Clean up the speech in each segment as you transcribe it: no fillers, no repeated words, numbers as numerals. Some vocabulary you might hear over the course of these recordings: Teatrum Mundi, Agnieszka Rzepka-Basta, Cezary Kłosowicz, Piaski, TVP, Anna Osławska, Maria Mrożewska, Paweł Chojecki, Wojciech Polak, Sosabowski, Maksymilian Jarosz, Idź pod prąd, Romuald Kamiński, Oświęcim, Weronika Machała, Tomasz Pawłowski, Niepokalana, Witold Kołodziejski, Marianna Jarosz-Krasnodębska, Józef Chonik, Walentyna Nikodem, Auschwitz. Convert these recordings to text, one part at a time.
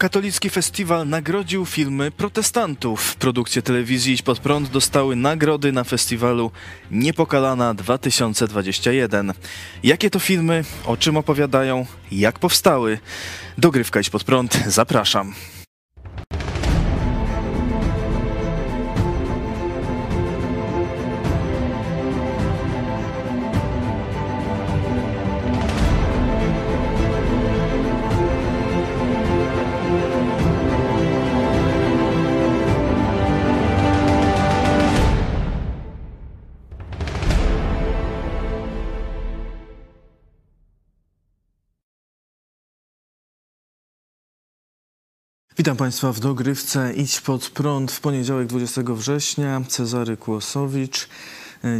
Katolicki Festiwal nagrodził filmy protestantów. Produkcje telewizji Idź pod prąd dostały nagrody na festiwalu Niepokalana 2021. Jakie to filmy, o czym opowiadają, jak powstały? Dogrywka Idź pod prąd, zapraszam. Witam Państwa w dogrywce Idź pod prąd w poniedziałek 20 września. Cezary Kłosowicz.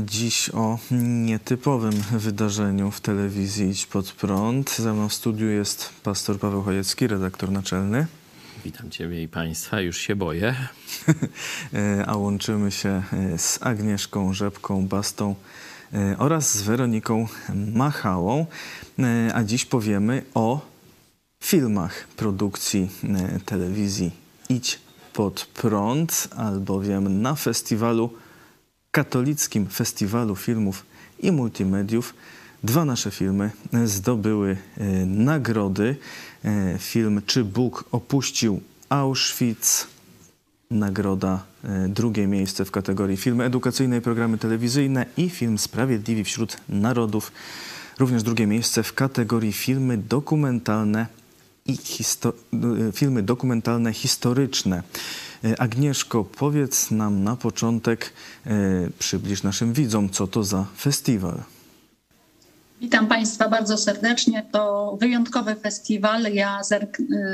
Dziś o nietypowym wydarzeniu w telewizji Idź pod prąd. Ze mną w studiu jest pastor Paweł Chojecki, redaktor naczelny. Witam Ciebie i Państwa, już się boję. A łączymy się z Agnieszką Rzepką-Bastą oraz z Weroniką Machałą. A dziś powiemy o filmach produkcji telewizji Idź pod prąd, albowiem na festiwalu katolickim, festiwalu filmów i multimediów, dwa nasze filmy zdobyły nagrody. Film Czy Bóg opuścił Auschwitz? Nagroda drugie miejsce w kategorii filmy edukacyjne i programy telewizyjne i film Sprawiedliwi wśród narodów. Również drugie miejsce w kategorii filmy dokumentalne i historyczne. Agnieszko, powiedz nam na początek, przybliż naszym widzom, co to za festiwal. Witam Państwa bardzo serdecznie. To wyjątkowy festiwal. Ja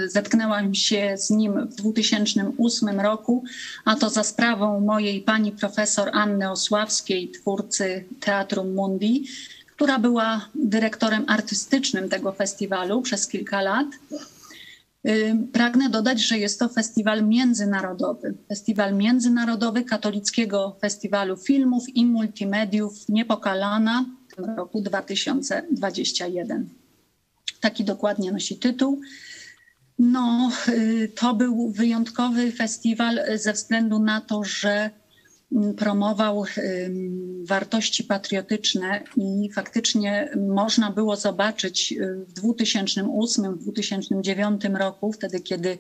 zetknęłam się z nim w 2008 roku, a to za sprawą mojej pani profesor Anny Osławskiej, twórcy Teatrum Mundi, która była dyrektorem artystycznym tego festiwalu przez kilka lat. Pragnę dodać, że jest to festiwal międzynarodowy Katolickiego Festiwalu Filmów i Multimediów Niepokalana w tym roku 2021. Taki dokładnie nosi tytuł. No, to był wyjątkowy festiwal ze względu na to, że promował wartości patriotyczne i faktycznie można było zobaczyć w 2008, 2009 roku, wtedy kiedy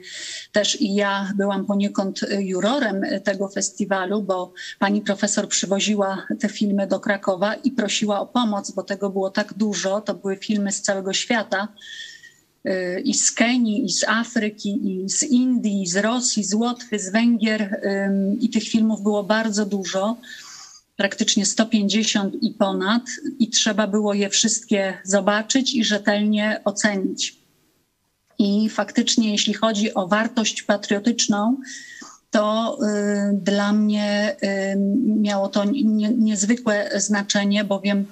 też i ja byłam poniekąd jurorem tego festiwalu, bo pani profesor przywoziła te filmy do Krakowa i prosiła o pomoc, bo tego było tak dużo, to były filmy z całego świata, i z Kenii, i z Afryki, i z Indii, i z Rosji, z Łotwy, z Węgier. I tych filmów było bardzo dużo, praktycznie 150 i ponad. I trzeba było je wszystkie zobaczyć i rzetelnie ocenić. I faktycznie, jeśli chodzi o wartość patriotyczną, to dla mnie miało to niezwykłe znaczenie, bowiem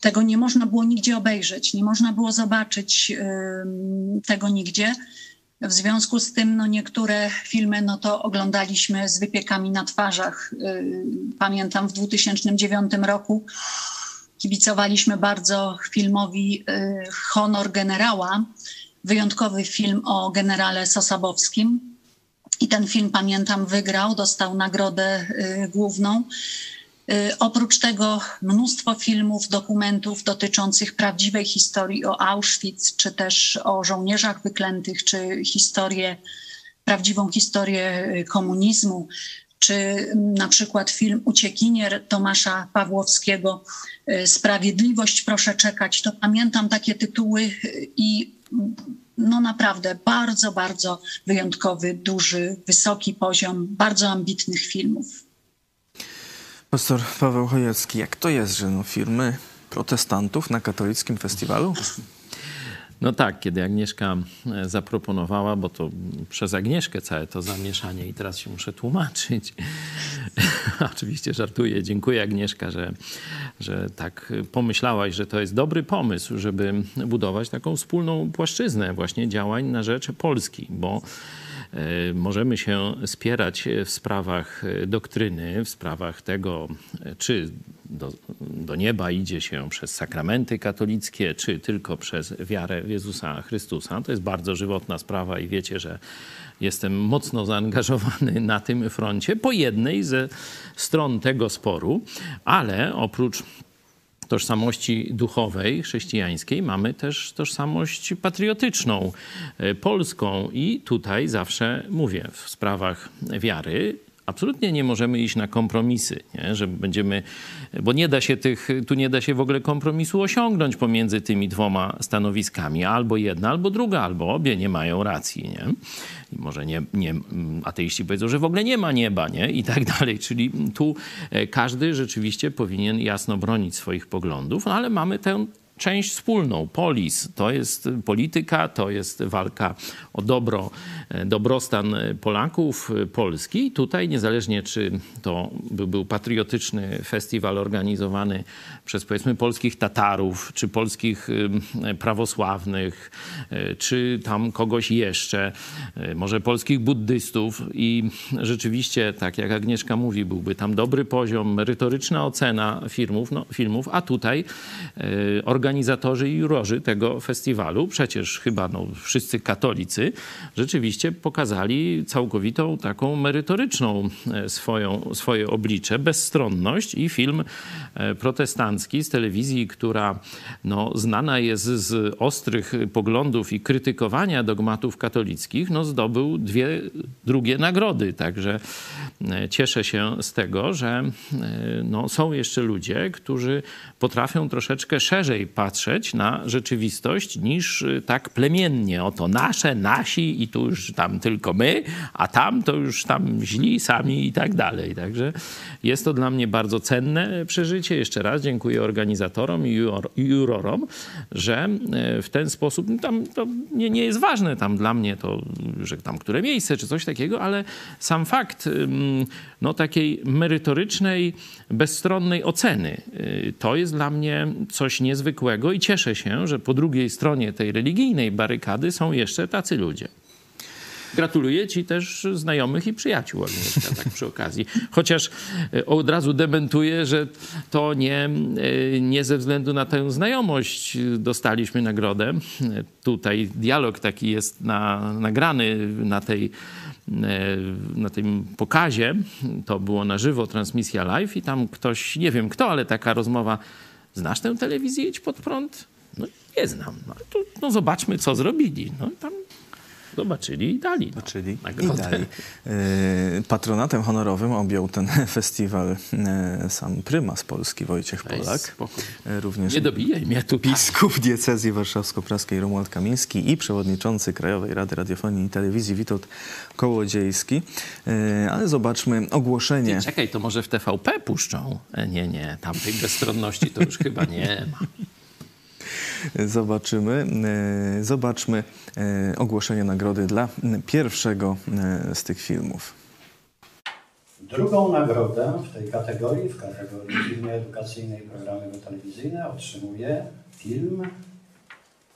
tego nie można było nigdzie obejrzeć, nie można było zobaczyć tego nigdzie. W związku z tym niektóre filmy to oglądaliśmy z wypiekami na twarzach. Pamiętam w 2009 roku kibicowaliśmy bardzo filmowi Honor generała, wyjątkowy film o generale Sosabowskim. I ten film, pamiętam, wygrał, dostał nagrodę główną. Oprócz tego mnóstwo filmów, dokumentów dotyczących prawdziwej historii o Auschwitz, czy też o żołnierzach wyklętych, czy prawdziwą historię komunizmu, czy na przykład film Uciekinier Tomasza Pawłowskiego, Sprawiedliwość, proszę czekać. To pamiętam takie tytuły i naprawdę bardzo, bardzo wyjątkowy, duży, wysoki poziom bardzo ambitnych filmów. Pastor Paweł Chojecki, jak to jest, że filmy protestantów na katolickim festiwalu? No tak, kiedy Agnieszka zaproponowała, bo to przez Agnieszkę całe to zamieszanie i teraz się muszę tłumaczyć. Oczywiście żartuję. Dziękuję, Agnieszka, że tak pomyślałaś, że to jest dobry pomysł, żeby budować taką wspólną płaszczyznę właśnie działań na rzecz Polski, bo Możemy się spierać w sprawach doktryny, w sprawach tego, czy do nieba idzie się przez sakramenty katolickie, czy tylko przez wiarę w Jezusa Chrystusa. To jest bardzo żywotna sprawa i wiecie, że jestem mocno zaangażowany na tym froncie po jednej ze stron tego sporu, ale oprócz tożsamości duchowej, chrześcijańskiej, mamy też tożsamość patriotyczną, polską i tutaj zawsze mówię w sprawach wiary, absolutnie nie możemy iść na kompromisy, nie? Że będziemy, bo nie da się tu nie da się w ogóle kompromisu osiągnąć pomiędzy tymi dwoma stanowiskami. Albo jedna, albo druga, albo obie nie mają racji, nie? I może ateiści powiedzą, że w ogóle nie ma nieba, nie? I tak dalej. Czyli tu każdy rzeczywiście powinien jasno bronić swoich poglądów, no ale mamy tę część wspólną, polis, to jest polityka, to jest walka o dobrostan Polaków, Polski. Tutaj niezależnie, czy to był patriotyczny festiwal organizowany przez, powiedzmy, polskich Tatarów, czy polskich prawosławnych, czy tam kogoś jeszcze, może polskich buddystów i rzeczywiście, tak jak Agnieszka mówi, byłby tam dobry poziom, merytoryczna ocena filmów, a tutaj organizatorzy i jurorzy tego festiwalu, przecież chyba wszyscy katolicy, rzeczywiście pokazali całkowitą taką merytoryczną swoje oblicze, bezstronność i film protestancki z telewizji, która znana jest z ostrych poglądów i krytykowania dogmatów katolickich, zdobył dwie drugie nagrody. Także cieszę się z tego, że są jeszcze ludzie, którzy potrafią troszeczkę szerzej patrzeć na rzeczywistość niż tak plemiennie. Oto nasze, nasi i tu już tam tylko my, a tam to już tam źli, sami i tak dalej. Także jest to dla mnie bardzo cenne przeżycie. Jeszcze raz dziękuję organizatorom i jurorom, że w ten sposób, tam to nie jest ważne tam dla mnie to, że tam które miejsce czy coś takiego, ale sam fakt takiej merytorycznej, bezstronnej oceny to jest dla mnie coś niezwykłego i cieszę się, że po drugiej stronie tej religijnej barykady są jeszcze tacy ludzie. Gratuluję ci też znajomych i przyjaciół, Agnieszka, tak przy okazji. Chociaż od razu dementuję, że to nie ze względu na tę znajomość dostaliśmy nagrodę. Tutaj dialog taki jest nagrany na tym pokazie. To było na żywo, transmisja live i tam ktoś, nie wiem kto, ale taka rozmowa: znasz tę telewizję Idź pod prąd? Nie znam. To zobaczmy, co zrobili. Tam zobaczyli i dali. Zobaczyli i dali. Patronatem honorowym objął ten festiwal sam prymas Polski, Wojciech Polak. Również nie dobijaj mnie tu. Biskup diecezji warszawsko-praskiej Romuald Kamiński i przewodniczący Krajowej Rady Radiofonii i Telewizji Witold Kołodziejski. Ale zobaczmy ogłoszenie. Nie, czekaj, to może w TVP puszczą? Nie, tamtej bezstronności to już chyba nie ma. Zobaczmy ogłoszenie nagrody dla pierwszego z tych filmów. Drugą nagrodę w kategorii filmy edukacyjne i programy telewizyjne otrzymuje film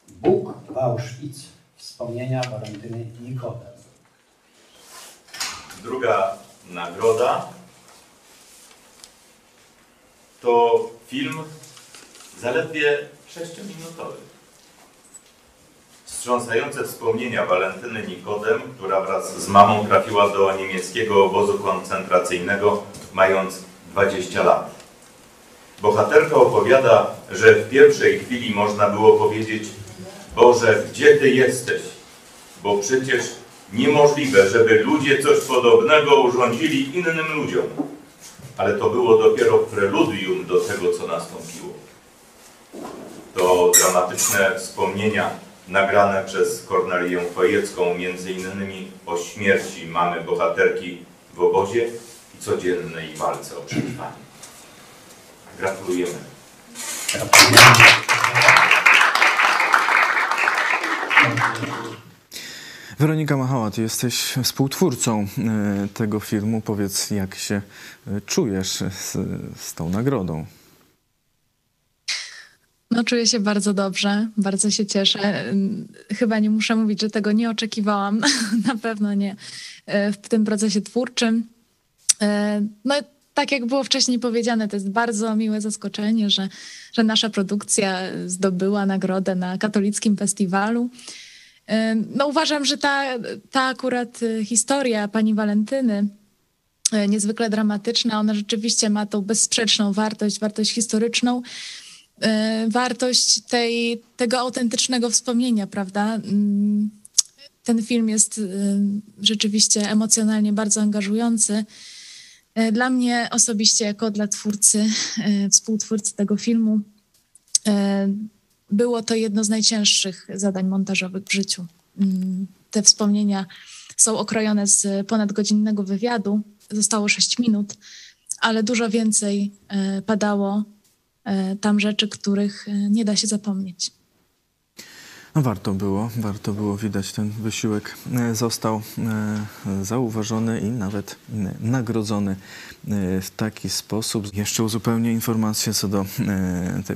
Bóg w Auschwitz. Wspomnienia Walentyny Nikodem. Druga nagroda to film zaledwie 6-minutowy. Wstrząsające wspomnienia Walentyny Nikodem, która wraz z mamą trafiła do niemieckiego obozu koncentracyjnego, mając 20 lat. Bohaterka opowiada, że w pierwszej chwili można było powiedzieć: Boże, gdzie Ty jesteś? Bo przecież niemożliwe, żeby ludzie coś podobnego urządzili innym ludziom. Ale to było dopiero preludium do tego, co nastąpiło. To dramatyczne wspomnienia nagrane przez Kornelię Fojecką, między innymi o śmierci mamy bohaterki w obozie i codziennej walce o przetrwanie. Gratulujemy. Weronika Machała, ty jesteś współtwórcą tego filmu. Powiedz, jak się czujesz z tą nagrodą? No, czuję się bardzo dobrze, bardzo się cieszę. Chyba nie muszę mówić, że tego nie oczekiwałam, na pewno nie w tym procesie twórczym. No, tak jak było wcześniej powiedziane, to jest bardzo miłe zaskoczenie, że nasza produkcja zdobyła nagrodę na katolickim festiwalu. No, uważam, że ta akurat historia pani Walentyny, niezwykle dramatyczna, ona rzeczywiście ma tą bezsprzeczną wartość historyczną, wartość tego autentycznego wspomnienia, prawda? Ten film jest rzeczywiście emocjonalnie bardzo angażujący. Dla mnie osobiście, jako dla twórcy, współtwórcy tego filmu, było to jedno z najcięższych zadań montażowych w życiu. Te wspomnienia są okrojone z ponadgodzinnego wywiadu, zostało 6 minut, ale dużo więcej padało tam rzeczy, których nie da się zapomnieć. No, warto było, widać, ten wysiłek został zauważony i nawet nagrodzony w taki sposób. Jeszcze uzupełnię informację co do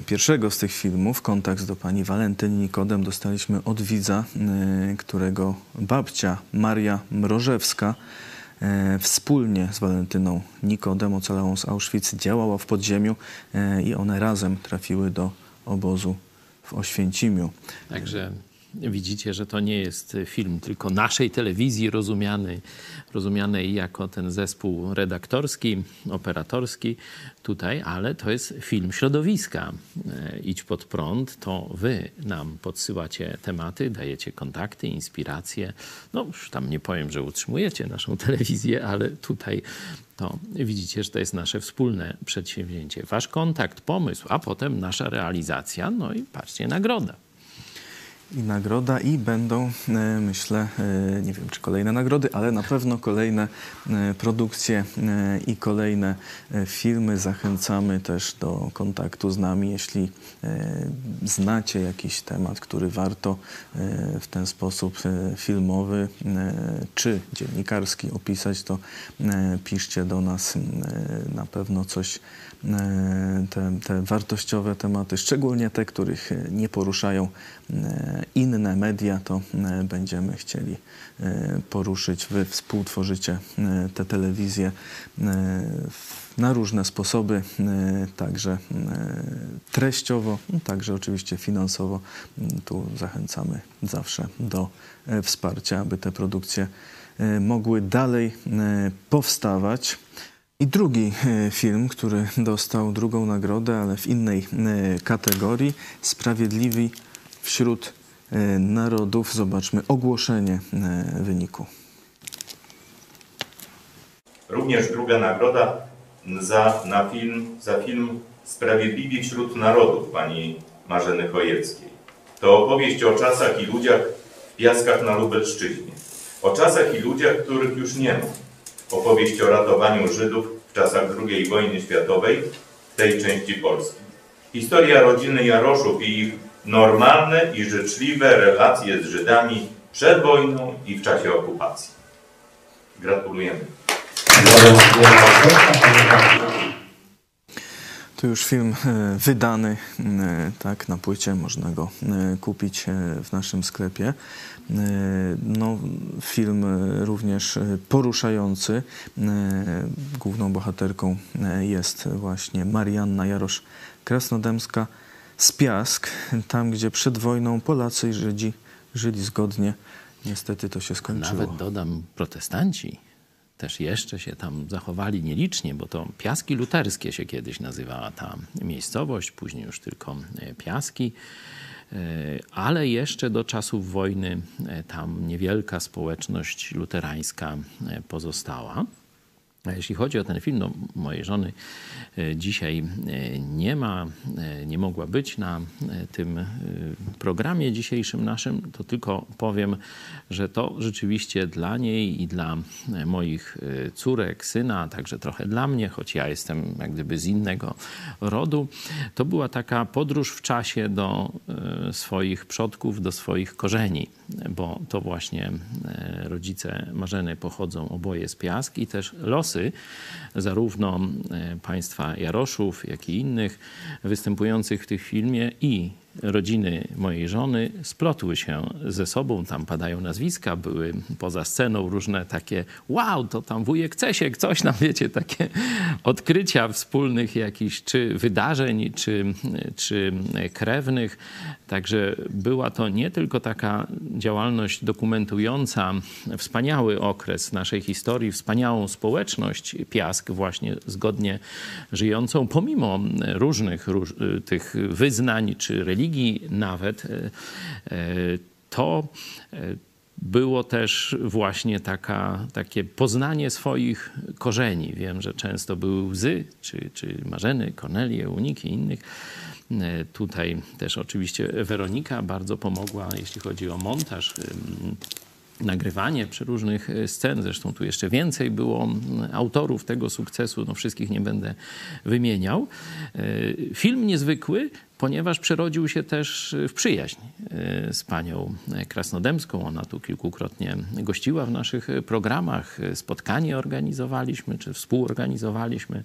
pierwszego z tych filmów. Kontakt do pani Walentyny Nikodem dostaliśmy od widza, którego babcia Maria Mrożewska wspólnie z Walentyną Nikodem, ocalałą z Auschwitz, działała w podziemiu i one razem trafiły do obozu w Oświęcimiu. Także widzicie, że to nie jest film tylko naszej telewizji rozumianej jako ten zespół redaktorski, operatorski tutaj, ale to jest film środowiska. Idź pod prąd, to wy nam podsyłacie tematy, dajecie kontakty, inspiracje. No już tam nie powiem, że utrzymujecie naszą telewizję, ale tutaj to widzicie, że to jest nasze wspólne przedsięwzięcie. Wasz kontakt, pomysł, a potem nasza realizacja, no i patrzcie, nagroda. I nagroda, i będą, myślę, nie wiem, czy kolejne nagrody, ale na pewno kolejne produkcje i kolejne filmy. Zachęcamy też do kontaktu z nami, jeśli znacie jakiś temat, który warto w ten sposób filmowy czy dziennikarski opisać, to piszcie do nas. Na pewno coś, te wartościowe tematy, szczególnie te, których nie poruszają inne media, to będziemy chcieli poruszyć. Wy współtworzycie tę telewizję na różne sposoby, także treściowo, także oczywiście finansowo. Tu zachęcamy zawsze do wsparcia, aby te produkcje mogły dalej powstawać. I drugi film, który dostał drugą nagrodę, ale w innej kategorii, Sprawiedliwi wśród narodów. Zobaczmy ogłoszenie wyniku. Również druga nagroda za film Sprawiedliwi wśród narodów pani Marzeny Chojeckiej. To opowieść o czasach i ludziach w Piaskach na Lubelszczyźnie. O czasach i ludziach, których już nie ma. Opowieść o ratowaniu Żydów w czasach II wojny światowej w tej części Polski. Historia rodziny Jaroszów i ich normalne i życzliwe relacje z Żydami przed wojną i w czasie okupacji. Gratulujemy. To już film wydany, tak, na płycie, można go kupić w naszym sklepie. No, film również poruszający. Główną bohaterką jest właśnie Marianna Jarosz-Krasnodębska z Piask, tam gdzie przed wojną Polacy i Żydzi żyli zgodnie. Niestety to się skończyło. Nawet dodam, protestanci też jeszcze się tam zachowali nielicznie, bo to Piaski Luterskie się kiedyś nazywała ta miejscowość, później już tylko Piaski. Ale jeszcze do czasów wojny tam niewielka społeczność luterańska pozostała. A jeśli chodzi o ten film, no, mojej żony dzisiaj nie ma, nie mogła być na tym programie dzisiejszym naszym, to tylko powiem, że to rzeczywiście dla niej i dla moich córek, syna, a także trochę dla mnie, choć ja jestem jak gdyby z innego rodu, to była taka podróż w czasie do swoich przodków, do swoich korzeni. bo to właśnie rodzice Marzeny pochodzą oboje z Piask i też losy zarówno państwa Jaroszów, jak i innych występujących w tym filmie i rodziny mojej żony splotły się ze sobą, tam padają nazwiska, były poza sceną różne takie wow, to tam wujek Cesiek, coś tam, wiecie, takie odkrycia wspólnych jakichś czy wydarzeń, czy krewnych. Także była to nie tylko taka działalność dokumentująca wspaniały okres naszej historii, wspaniałą społeczność Piask właśnie zgodnie żyjącą, pomimo różnych tych wyznań czy religii nawet, to było też właśnie takie poznanie swoich korzeni. Wiem, że często były łzy, czy Marzeny, Kornelie, Uniki i innych. Tutaj też oczywiście Weronika bardzo pomogła, jeśli chodzi o montaż, nagrywanie przeróżnych scen. Zresztą tu jeszcze więcej było autorów tego sukcesu. No wszystkich nie będę wymieniał. Film niezwykły, ponieważ przerodził się też w przyjaźń z panią Krasnodębską. Ona tu kilkukrotnie gościła w naszych programach. Spotkanie organizowaliśmy, czy współorganizowaliśmy.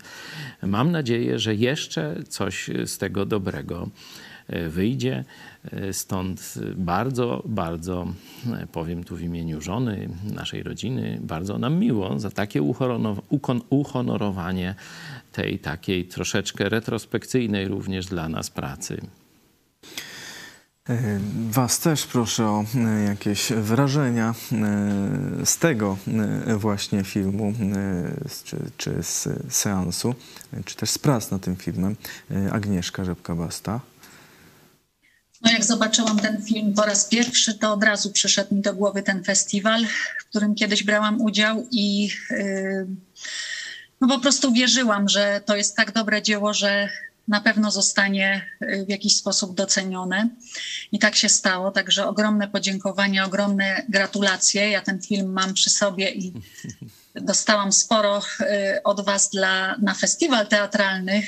Mam nadzieję, że jeszcze coś z tego dobrego wyjdzie. Stąd bardzo, bardzo, powiem tu w imieniu żony, naszej rodziny, bardzo nam miło za takie uhonorowanie tej takiej troszeczkę retrospekcyjnej również dla nas pracy. Was też proszę o jakieś wrażenia z tego właśnie filmu, czy z seansu, czy też z prac nad tym filmem. Agnieszka Rzepka-Basta. No jak zobaczyłam ten film po raz pierwszy, to od razu przyszedł mi do głowy ten festiwal, w którym kiedyś brałam udział i no po prostu wierzyłam, że to jest tak dobre dzieło, że na pewno zostanie w jakiś sposób docenione. I tak się stało, także ogromne podziękowania, ogromne gratulacje. Ja ten film mam przy sobie i dostałam sporo od was na festiwal teatralny,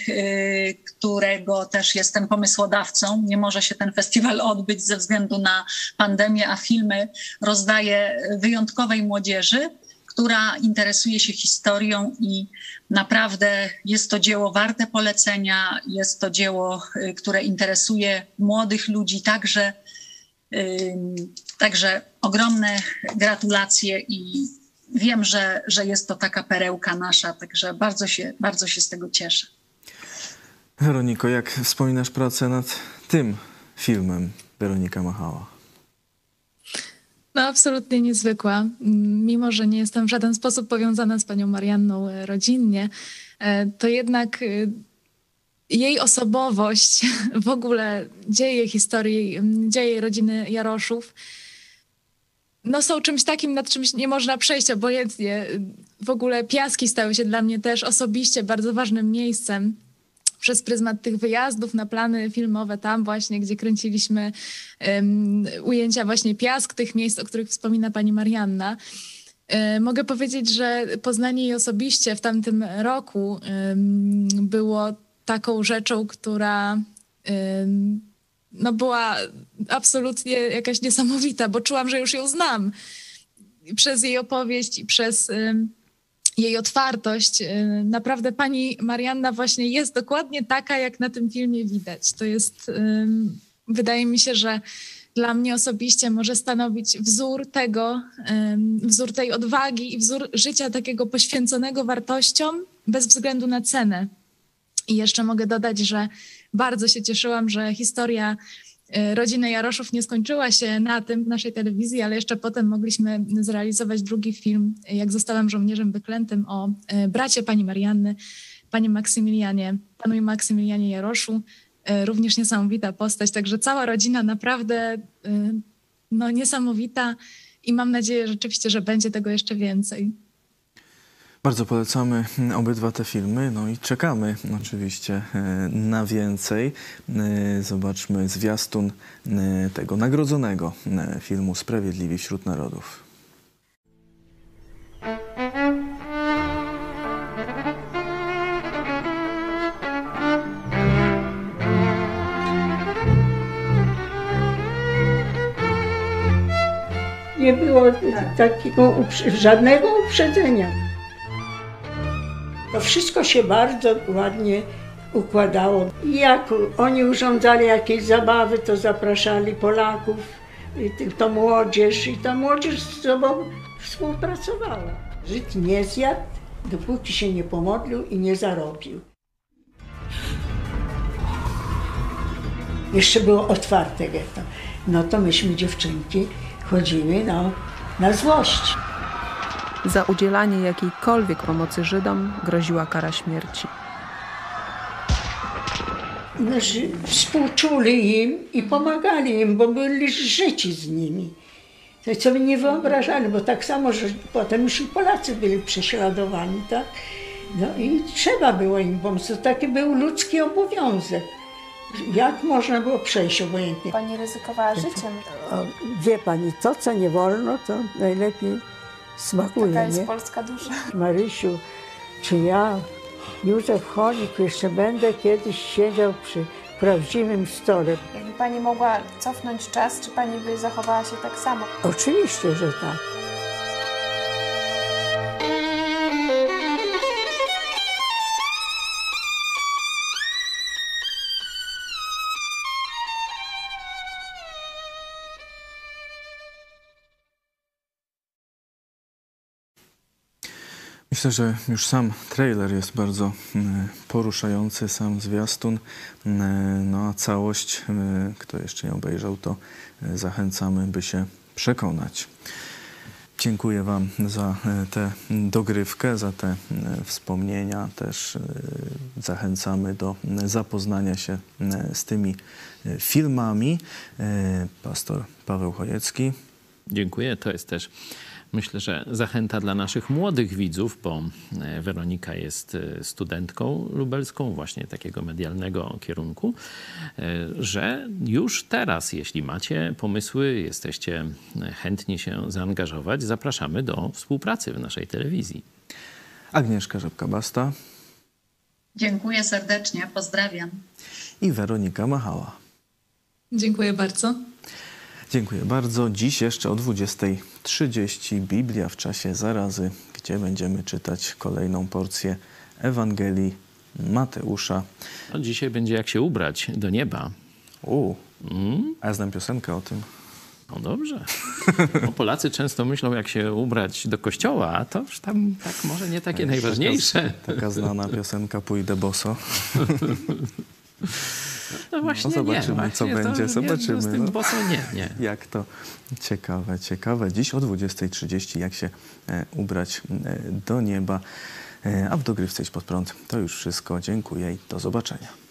którego też jestem pomysłodawcą. Nie może się ten festiwal odbyć ze względu na pandemię, a filmy rozdaję wyjątkowej młodzieży, która interesuje się historią i naprawdę jest to dzieło warte polecenia, jest to dzieło, które interesuje młodych ludzi także. Także ogromne gratulacje i wiem, że jest to taka perełka nasza, także bardzo się z tego cieszę. Weroniko, jak wspominasz pracę nad tym filmem, Weronika Machała? No absolutnie niezwykła. Mimo że nie jestem w żaden sposób powiązana z panią Marianną rodzinnie, to jednak jej osobowość, w ogóle dzieje historii, dzieje rodziny Jaroszów, no są czymś takim, nad czymś nie można przejść obojętnie. W ogóle Piaski stały się dla mnie też osobiście bardzo ważnym miejscem przez pryzmat tych wyjazdów na plany filmowe tam właśnie, gdzie kręciliśmy ujęcia właśnie Piask, tych miejsc, o których wspomina pani Marianna. Mogę powiedzieć, że poznanie jej osobiście w tamtym roku było taką rzeczą, która... No była absolutnie jakaś niesamowita, bo czułam, że już ją znam. Przez jej opowieść i przez jej otwartość. Naprawdę pani Marianna właśnie jest dokładnie taka, jak na tym filmie widać. To jest, wydaje mi się, że dla mnie osobiście może stanowić wzór tego, wzór tej odwagi i wzór życia takiego poświęconego wartościom bez względu na cenę. I jeszcze mogę dodać, że bardzo się cieszyłam, że historia rodziny Jaroszów nie skończyła się na tym w naszej telewizji, ale jeszcze potem mogliśmy zrealizować drugi film, jak zostałem żołnierzem wyklętym, o bracie pani Marianny, panie Maksymilianie, panu Maksymilianie Jaroszu. Również niesamowita postać, także cała rodzina naprawdę no, niesamowita i mam nadzieję rzeczywiście, że będzie tego jeszcze więcej. Bardzo polecamy obydwa te filmy, no i czekamy oczywiście na więcej. Zobaczmy zwiastun tego nagrodzonego filmu Sprawiedliwi wśród Narodów. nie było takiego żadnego uprzedzenia. To wszystko się bardzo ładnie układało. I jak oni urządzali jakieś zabawy, to zapraszali Polaków, i to młodzież, i ta młodzież z sobą współpracowała. Żyd nie zjadł, dopóki się nie pomodlił i nie zarobił. Jeszcze było otwarte getto. No to myśmy, dziewczynki, chodziły na złość. Za udzielanie jakiejkolwiek pomocy Żydom groziła kara śmierci. No, współczuli im i pomagali im, bo byli życi z nimi. To co by nie wyobrażali, bo tak samo, że potem już i Polacy byli prześladowani, tak? No i trzeba było im pomóc. To taki był ludzki obowiązek. Jak można było przejść obojętnie? Pani ryzykowała życiem. Wie pani, to co nie wolno, to najlepiej smakuje. Taka jest polska dusza. Marysiu, czy ja, Józef Chonik, jeszcze będę kiedyś siedział przy prawdziwym stole. Jakby pani mogła cofnąć czas, czy pani by zachowała się tak samo? Oczywiście, że tak. Myślę, że już sam trailer jest bardzo poruszający, sam zwiastun, no a całość, kto jeszcze nie obejrzał, to zachęcamy, by się przekonać. Dziękuję wam za tę dogrywkę, za te wspomnienia. Też zachęcamy do zapoznania się z tymi filmami. Pastor Paweł Chojecki. Dziękuję, to jest też... Myślę, że zachęta dla naszych młodych widzów, bo Weronika jest studentką lubelską właśnie takiego medialnego kierunku, że już teraz, jeśli macie pomysły, jesteście chętni się zaangażować, zapraszamy do współpracy w naszej telewizji. Agnieszka Rzepka-Basta. Dziękuję serdecznie, pozdrawiam. I Weronika Machała. Dziękuję bardzo. Dziękuję bardzo. Dziś jeszcze o 20:30 Biblia w czasie zarazy, gdzie będziemy czytać kolejną porcję Ewangelii Mateusza. No, dzisiaj będzie jak się ubrać do nieba. A ja znam piosenkę o tym. No dobrze. No, Polacy często myślą, jak się ubrać do kościoła, a to już tam tak może nie takie najważniejsze. Taka znana piosenka Pójdę boso. No właśnie, no zobaczymy, nie, co właśnie będzie. Zobaczymy. Z tym bosem nie. Jak to ciekawe. Dziś o 20:30 jak się ubrać do nieba. A w dogrywce Idź pod prąd to już wszystko. Dziękuję i do zobaczenia.